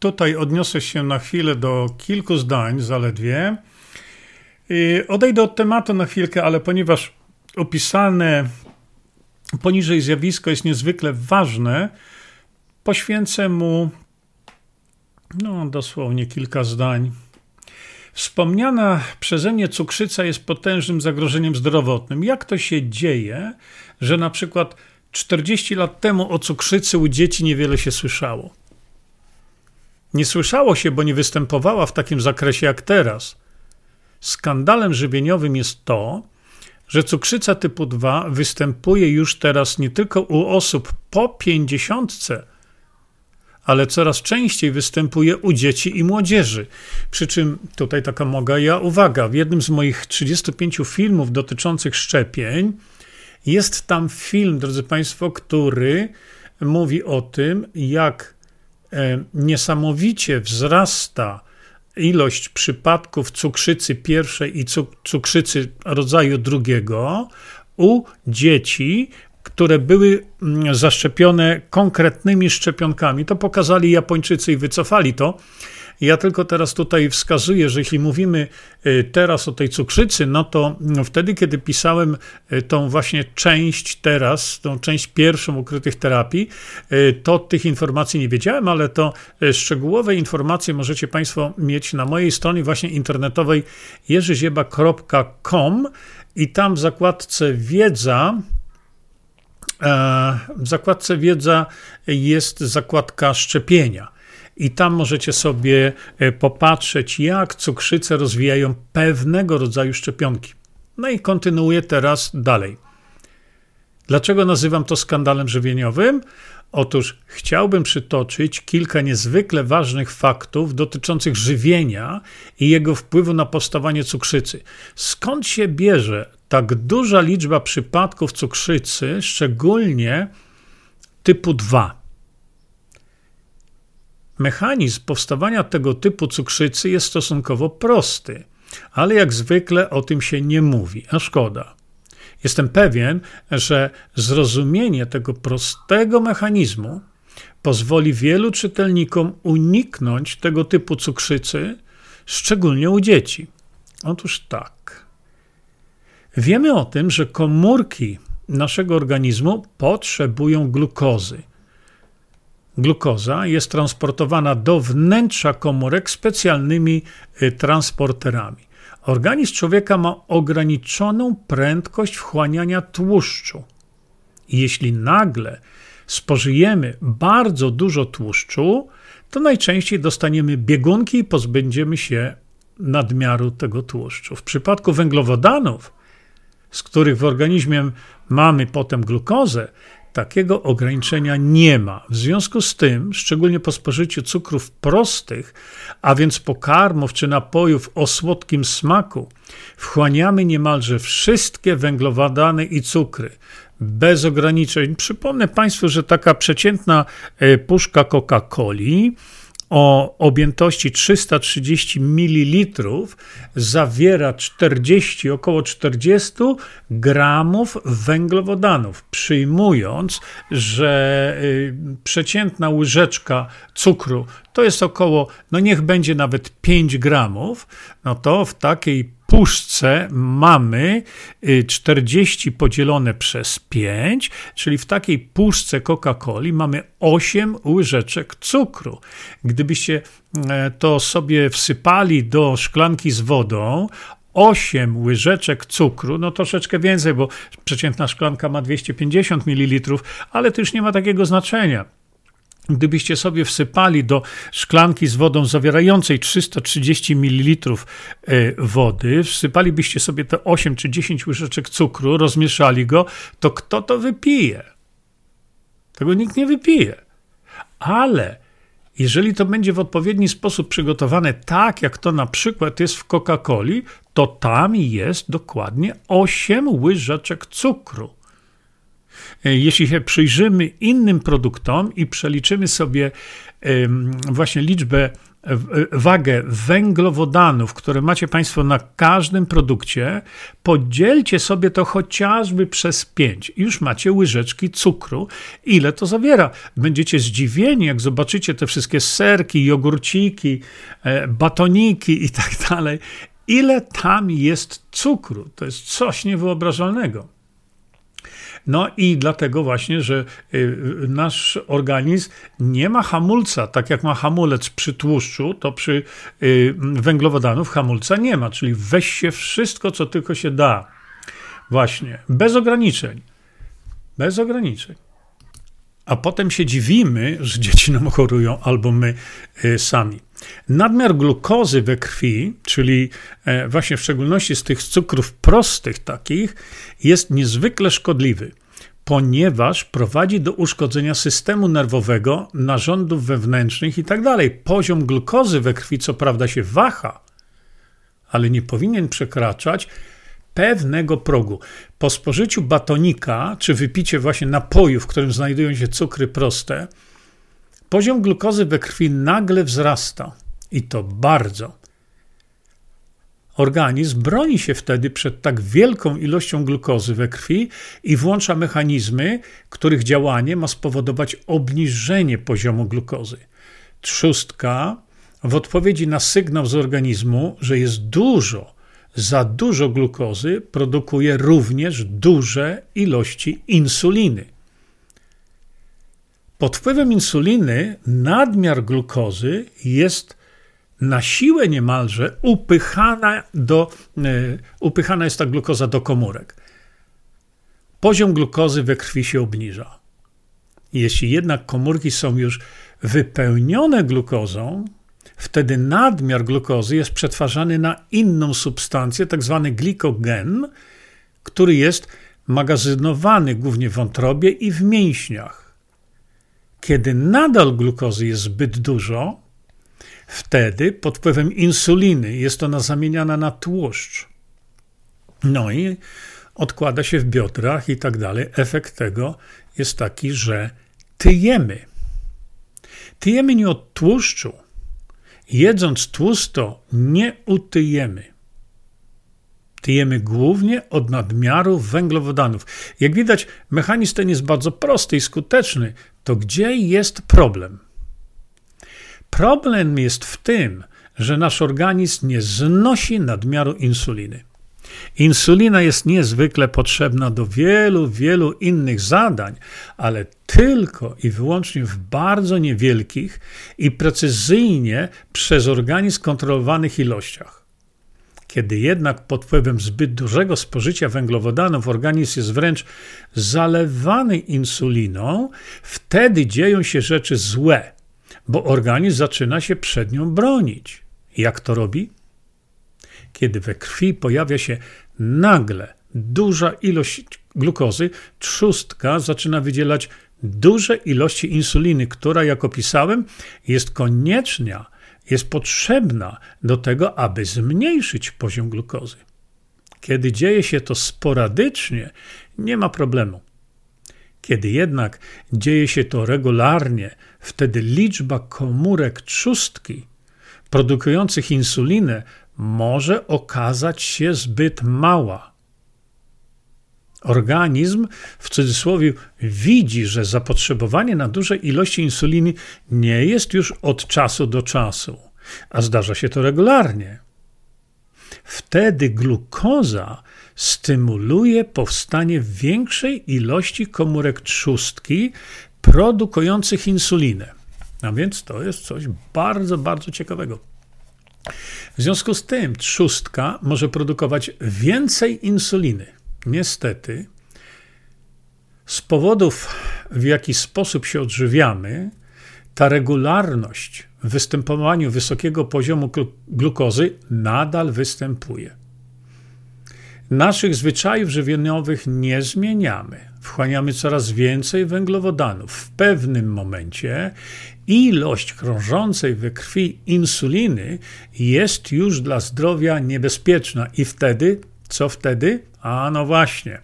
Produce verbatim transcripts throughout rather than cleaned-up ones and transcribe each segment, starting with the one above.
Tutaj odniosę się na chwilę do kilku zdań zaledwie. Odejdę od tematu na chwilkę, ale ponieważ opisane poniżej zjawisko jest niezwykle ważne, poświęcę mu no, dosłownie kilka zdań. Wspomniana przeze mnie cukrzyca jest potężnym zagrożeniem zdrowotnym. Jak to się dzieje, że na przykład czterdzieści lat temu o cukrzycy u dzieci niewiele się słyszało? Nie słyszało się, bo nie występowała w takim zakresie jak teraz. Skandalem żywieniowym jest to, że cukrzyca typu dwa występuje już teraz nie tylko u osób po pięćdziesiątce, ale coraz częściej występuje u dzieci i młodzieży. Przy czym tutaj taka moja ja uwaga, w jednym z moich trzydziestu pięciu filmów dotyczących szczepień jest tam film, drodzy Państwo, który mówi o tym, jak niesamowicie wzrasta ilość przypadków cukrzycy pierwszej i cukrzycy rodzaju drugiego u dzieci, które były zaszczepione konkretnymi szczepionkami. To pokazali Japończycy i wycofali to. Ja tylko teraz tutaj wskazuję, że jeśli mówimy teraz o tej cukrzycy, no to wtedy, kiedy pisałem tą właśnie część teraz, tą część pierwszą ukrytych terapii, to tych informacji nie wiedziałem, ale to szczegółowe informacje możecie Państwo mieć na mojej stronie właśnie internetowej jerzyzieba kropka com i tam w zakładce wiedza w zakładce wiedza jest zakładka szczepienia. I tam możecie sobie popatrzeć, jak cukrzycę rozwijają pewnego rodzaju szczepionki. No i kontynuuję teraz dalej. Dlaczego nazywam to skandalem żywieniowym? Otóż chciałbym przytoczyć kilka niezwykle ważnych faktów dotyczących żywienia i jego wpływu na powstawanie cukrzycy. Skąd się bierze tak duża liczba przypadków cukrzycy, szczególnie typu dwa? Mechanizm powstawania tego typu cukrzycy jest stosunkowo prosty, ale jak zwykle o tym się nie mówi, a szkoda. Jestem pewien, że zrozumienie tego prostego mechanizmu pozwoli wielu czytelnikom uniknąć tego typu cukrzycy, szczególnie u dzieci. Otóż tak. Wiemy o tym, że komórki naszego organizmu potrzebują glukozy. Glukoza jest transportowana do wnętrza komórek specjalnymi transporterami. Organizm człowieka ma ograniczoną prędkość wchłaniania tłuszczu. Jeśli nagle spożyjemy bardzo dużo tłuszczu, to najczęściej dostaniemy biegunki i pozbędziemy się nadmiaru tego tłuszczu. W przypadku węglowodanów, z których w organizmie mamy potem glukozę, takiego ograniczenia nie ma. W związku z tym, szczególnie po spożyciu cukrów prostych, a więc pokarmów czy napojów o słodkim smaku, wchłaniamy niemalże wszystkie węglowodany i cukry, bez ograniczeń. Przypomnę Państwu, że taka przeciętna puszka Coca-Coli o objętości trzysta trzydzieści mililitrów zawiera czterdzieści, około czterdzieści gramów węglowodanów. Przyjmując, że przeciętna łyżeczka cukru to jest około, no niech będzie nawet pięć gramów, no to w takiej puszce mamy czterdzieści podzielone przez pięć, czyli w takiej puszce Coca-Coli mamy osiem łyżeczek cukru. Gdybyście to sobie wsypali do szklanki z wodą, osiem łyżeczek cukru, no troszeczkę więcej, bo przeciętna szklanka ma dwieście pięćdziesiąt mililitrów, ale to już nie ma takiego znaczenia. Gdybyście sobie wsypali do szklanki z wodą zawierającej trzysta trzydzieści mililitrów wody, wsypalibyście sobie te osiem czy dziesięć łyżeczek cukru, rozmieszali go, to kto to wypije? Tego nikt nie wypije. Ale jeżeli to będzie w odpowiedni sposób przygotowane, tak jak to na przykład jest w Coca-Coli, to tam jest dokładnie osiem łyżeczek cukru. Jeśli się przyjrzymy innym produktom i przeliczymy sobie właśnie liczbę wagę węglowodanów, które macie Państwo na każdym produkcie, podzielcie sobie to chociażby przez pięć. Już macie łyżeczki cukru. Ile to zawiera? Będziecie zdziwieni, jak zobaczycie te wszystkie serki, jogurciki, batoniki i tak dalej. Ile tam jest cukru? To jest coś niewyobrażalnego. No i dlatego właśnie, że nasz organizm nie ma hamulca, tak jak ma hamulec przy tłuszczu, to przy węglowodanów hamulca nie ma, czyli weź się wszystko, co tylko się da. Właśnie, bez ograniczeń. Bez ograniczeń. A potem się dziwimy, że dzieci nam chorują albo my sami. Nadmiar glukozy we krwi, czyli właśnie w szczególności z tych cukrów prostych takich, jest niezwykle szkodliwy, ponieważ prowadzi do uszkodzenia systemu nerwowego, narządów wewnętrznych i tak dalej. Poziom glukozy we krwi co prawda się waha, ale nie powinien przekraczać pewnego progu. Po spożyciu batonika, czy wypicie właśnie napoju, w którym znajdują się cukry proste, poziom glukozy we krwi nagle wzrasta i to bardzo. Organizm broni się wtedy przed tak wielką ilością glukozy we krwi i włącza mechanizmy, których działanie ma spowodować obniżenie poziomu glukozy. Trzustka w odpowiedzi na sygnał z organizmu, że jest dużo, za dużo glukozy, produkuje również duże ilości insuliny. Pod wpływem insuliny nadmiar glukozy jest na siłę niemalże upychana, do, upychana jest ta glukoza do komórek. Poziom glukozy we krwi się obniża. Jeśli jednak komórki są już wypełnione glukozą, wtedy nadmiar glukozy jest przetwarzany na inną substancję, tak zwany glikogen, który jest magazynowany głównie w wątrobie i w mięśniach. Kiedy nadal glukozy jest zbyt dużo, wtedy pod wpływem insuliny jest ona zamieniana na tłuszcz. No i odkłada się w biodrach i tak dalej. Efekt tego jest taki, że tyjemy. Tyjemy nie od tłuszczu. Jedząc tłusto nie utyjemy. Tyjemy głównie od nadmiaru węglowodanów. Jak widać, mechanizm ten jest bardzo prosty i skuteczny. To gdzie jest problem? Problem jest w tym, że nasz organizm nie znosi nadmiaru insuliny. Insulina jest niezwykle potrzebna do wielu, wielu innych zadań, ale tylko i wyłącznie w bardzo niewielkich i precyzyjnie przez organizm kontrolowanych ilościach. Kiedy jednak pod wpływem zbyt dużego spożycia węglowodanów organizm jest wręcz zalewany insuliną, wtedy dzieją się rzeczy złe, bo organizm zaczyna się przed nią bronić. Jak to robi? Kiedy we krwi pojawia się nagle duża ilość glukozy, trzustka zaczyna wydzielać duże ilości insuliny, która, jak opisałem, jest konieczna, jest potrzebna do tego, aby zmniejszyć poziom glukozy. Kiedy dzieje się to sporadycznie, nie ma problemu. Kiedy jednak dzieje się to regularnie, wtedy liczba komórek trzustki produkujących insulinę może okazać się zbyt mała. Organizm, w cudzysłowie, widzi, że zapotrzebowanie na duże ilości insuliny nie jest już od czasu do czasu, a zdarza się to regularnie. Wtedy glukoza stymuluje powstanie większej ilości komórek trzustki produkujących insulinę. A więc to jest coś bardzo, bardzo ciekawego. W związku z tym trzustka może produkować więcej insuliny. Niestety, z powodów, w jaki sposób się odżywiamy, ta regularność w występowaniu wysokiego poziomu glukozy nadal występuje. Naszych zwyczajów żywieniowych nie zmieniamy. Wchłaniamy coraz więcej węglowodanów. W pewnym momencie ilość krążącej we krwi insuliny jest już dla zdrowia niebezpieczna. I wtedy, co wtedy? A no właśnie,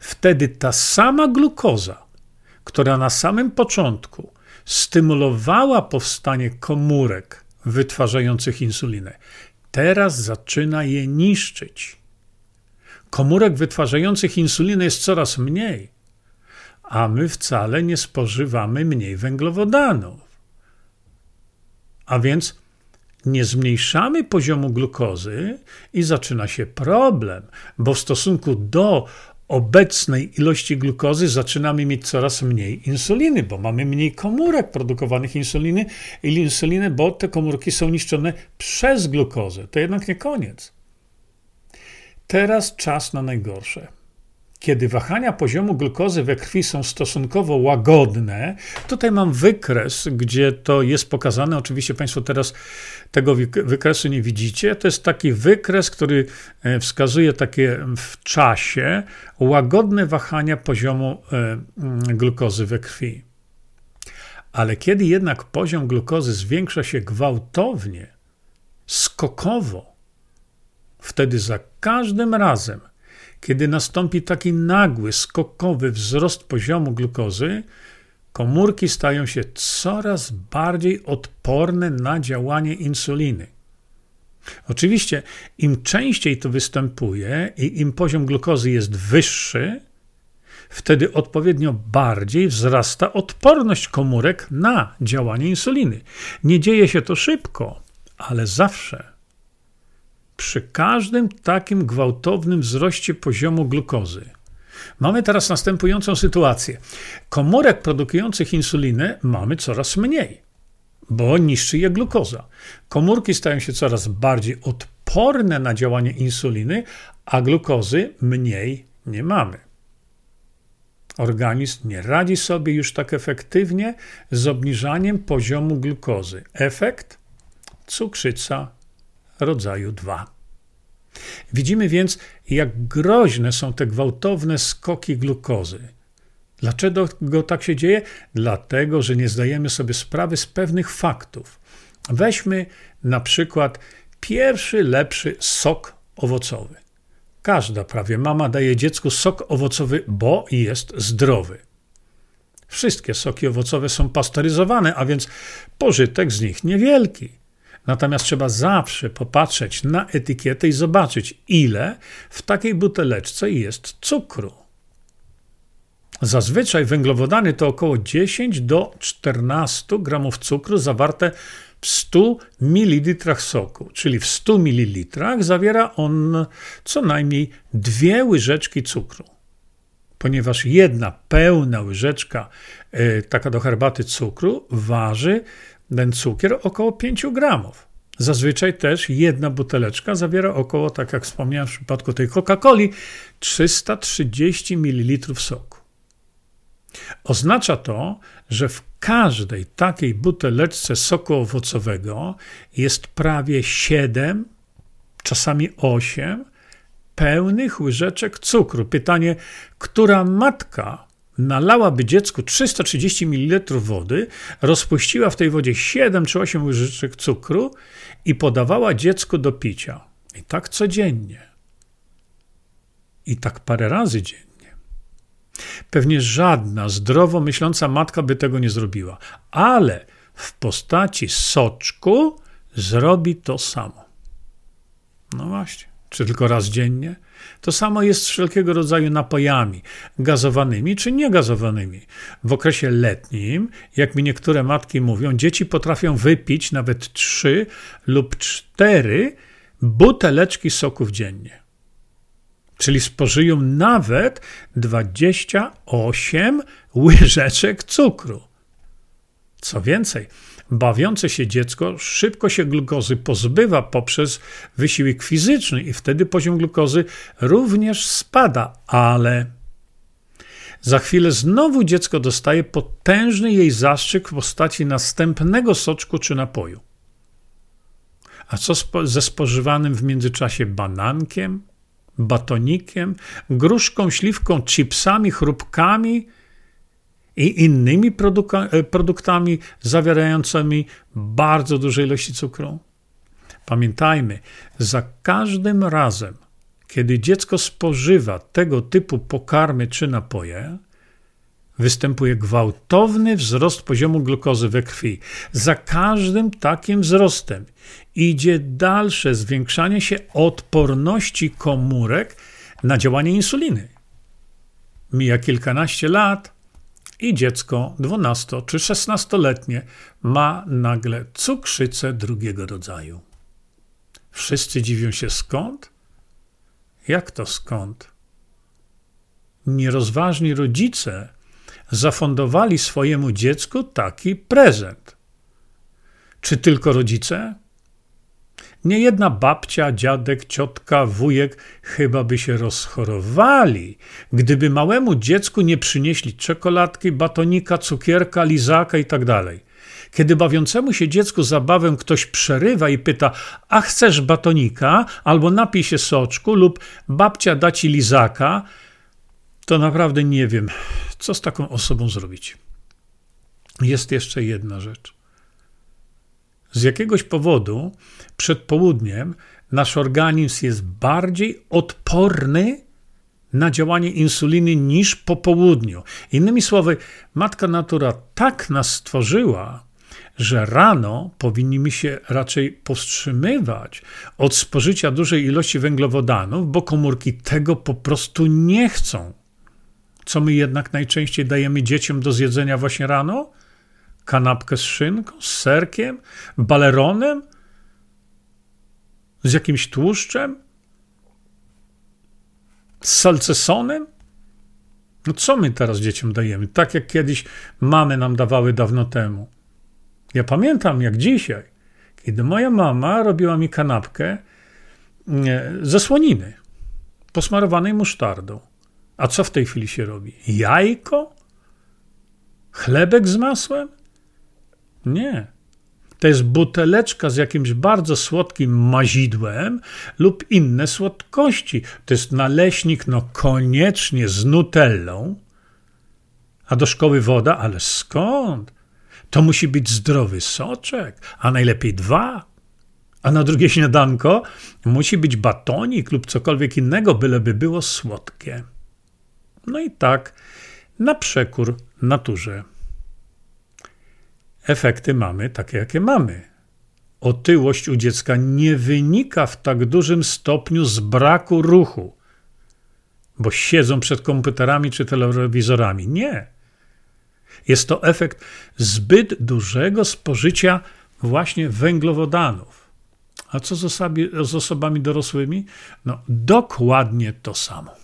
wtedy ta sama glukoza, która na samym początku stymulowała powstanie komórek wytwarzających insulinę. Teraz zaczyna je niszczyć. Komórek wytwarzających insulinę jest coraz mniej, a my wcale nie spożywamy mniej węglowodanów. A więc nie zmniejszamy poziomu glukozy i zaczyna się problem, bo w stosunku do obecnej ilości glukozy zaczynamy mieć coraz mniej insuliny, bo mamy mniej komórek produkowanych insuliny, i insuliny, bo te komórki są niszczone przez glukozę. To jednak nie koniec. Teraz czas na najgorsze. Kiedy wahania poziomu glukozy we krwi są stosunkowo łagodne, tutaj mam wykres, gdzie to jest pokazane, oczywiście Państwo teraz tego wykresu nie widzicie, to jest taki wykres, który wskazuje takie w czasie łagodne wahania poziomu glukozy we krwi. Ale kiedy jednak poziom glukozy zwiększa się gwałtownie, skokowo, wtedy za każdym razem, kiedy nastąpi taki nagły, skokowy wzrost poziomu glukozy, komórki stają się coraz bardziej odporne na działanie insuliny. Oczywiście im częściej to występuje i im poziom glukozy jest wyższy, wtedy odpowiednio bardziej wzrasta odporność komórek na działanie insuliny. Nie dzieje się to szybko, ale zawsze. Przy każdym takim gwałtownym wzroście poziomu glukozy mamy teraz następującą sytuację. Komórek produkujących insulinę mamy coraz mniej, bo niszczy je glukoza. Komórki stają się coraz bardziej odporne na działanie insuliny, a glukozy mniej nie mamy. Organizm nie radzi sobie już tak efektywnie z obniżaniem poziomu glukozy. Efekt? Cukrzyca rodzaju drugiego. Widzimy więc, jak groźne są te gwałtowne skoki glukozy. Dlaczego tak się dzieje? Dlatego, że nie zdajemy sobie sprawy z pewnych faktów. Weźmy na przykład pierwszy lepszy sok owocowy. Każda prawie mama daje dziecku sok owocowy, bo jest zdrowy. Wszystkie soki owocowe są pasteryzowane, a więc pożytek z nich niewielki. Natomiast trzeba zawsze popatrzeć na etykietę i zobaczyć, ile w takiej buteleczce jest cukru. Zazwyczaj węglowodany to około dziesięć do czternastu gramów cukru zawarte w stu mililitrach soku, czyli w stu mililitrach zawiera on co najmniej dwie łyżeczki cukru. Ponieważ jedna pełna łyżeczka, yy, taka do herbaty cukru, waży ten cukier około pięć gramów. Zazwyczaj też jedna buteleczka zawiera około, tak jak wspomniałem w przypadku tej Coca-Coli, trzysta trzydzieści mililitrów soku. Oznacza to, że w każdej takiej buteleczce soku owocowego jest prawie siedem, czasami osiem pełnych łyżeczek cukru. Pytanie, która matka nalałaby dziecku trzysta trzydzieści mililitrów wody, rozpuściła w tej wodzie siedem czy osiem łyżeczek cukru i podawała dziecku do picia. I tak codziennie. I tak parę razy dziennie. Pewnie żadna zdrowo myśląca matka by tego nie zrobiła, ale w postaci soczku zrobi to samo. No właśnie. Czy tylko raz dziennie? To samo jest z wszelkiego rodzaju napojami, gazowanymi czy niegazowanymi. W okresie letnim, jak mi niektóre matki mówią, dzieci potrafią wypić nawet trzy lub cztery buteleczki soków dziennie. Czyli spożyją nawet dwadzieścia osiem łyżeczek cukru. Co więcej, bawiące się dziecko szybko się glukozy pozbywa poprzez wysiłek fizyczny i wtedy poziom glukozy również spada, ale za chwilę znowu dziecko dostaje potężny jej zastrzyk w postaci następnego soczku czy napoju. A co spo- ze spożywanym w międzyczasie banankiem, batonikiem, gruszką, śliwką, chipsami, chrupkami i innymi produka- produktami zawierającymi bardzo duże ilości cukru? Pamiętajmy, za każdym razem, kiedy dziecko spożywa tego typu pokarmy czy napoje, występuje gwałtowny wzrost poziomu glukozy we krwi. Za każdym takim wzrostem idzie dalsze zwiększanie się odporności komórek na działanie insuliny. Mija kilkanaście lat i dziecko dwunasto- czy szesnastoletnie ma nagle cukrzycę drugiego rodzaju. Wszyscy dziwią się, skąd? Jak to skąd? Nierozważni rodzice zafundowali swojemu dziecku taki prezent. Czy tylko rodzice? Niejedna babcia, dziadek, ciotka, wujek chyba by się rozchorowali, gdyby małemu dziecku nie przynieśli czekoladki, batonika, cukierka, lizaka itd. Kiedy bawiącemu się dziecku zabawę ktoś przerywa i pyta, a chcesz batonika, albo napij się soczku, lub babcia da ci lizaka, to naprawdę nie wiem, co z taką osobą zrobić. Jest jeszcze jedna rzecz. Z jakiegoś powodu przed południem nasz organizm jest bardziej odporny na działanie insuliny niż po południu. Innymi słowy, matka natura tak nas stworzyła, że rano powinniśmy się raczej powstrzymywać od spożycia dużej ilości węglowodanów, bo komórki tego po prostu nie chcą. Co my jednak najczęściej dajemy dzieciom do zjedzenia właśnie rano? Kanapkę z szynką, z serkiem, baleronem, z jakimś tłuszczem, z salcesonem? No co my teraz dzieciom dajemy? Tak jak kiedyś mamy nam dawały dawno temu. Ja pamiętam jak dzisiaj, kiedy moja mama robiła mi kanapkę ze słoniny, posmarowanej musztardą. A co w tej chwili się robi? Jajko? Chlebek z masłem? Nie. To jest buteleczka z jakimś bardzo słodkim mazidłem lub inne słodkości. To jest naleśnik, no koniecznie z nutellą. A do szkoły woda? Ale skąd? To musi być zdrowy soczek, a najlepiej dwa. A na drugie śniadanko musi być batonik lub cokolwiek innego, byleby było słodkie. No i tak na przekór naturze. Efekty mamy takie, jakie mamy. Otyłość u dziecka nie wynika w tak dużym stopniu z braku ruchu, bo siedzą przed komputerami czy telewizorami. Nie. Jest to efekt zbyt dużego spożycia właśnie węglowodanów. A co z osobami dorosłymi? No dokładnie to samo.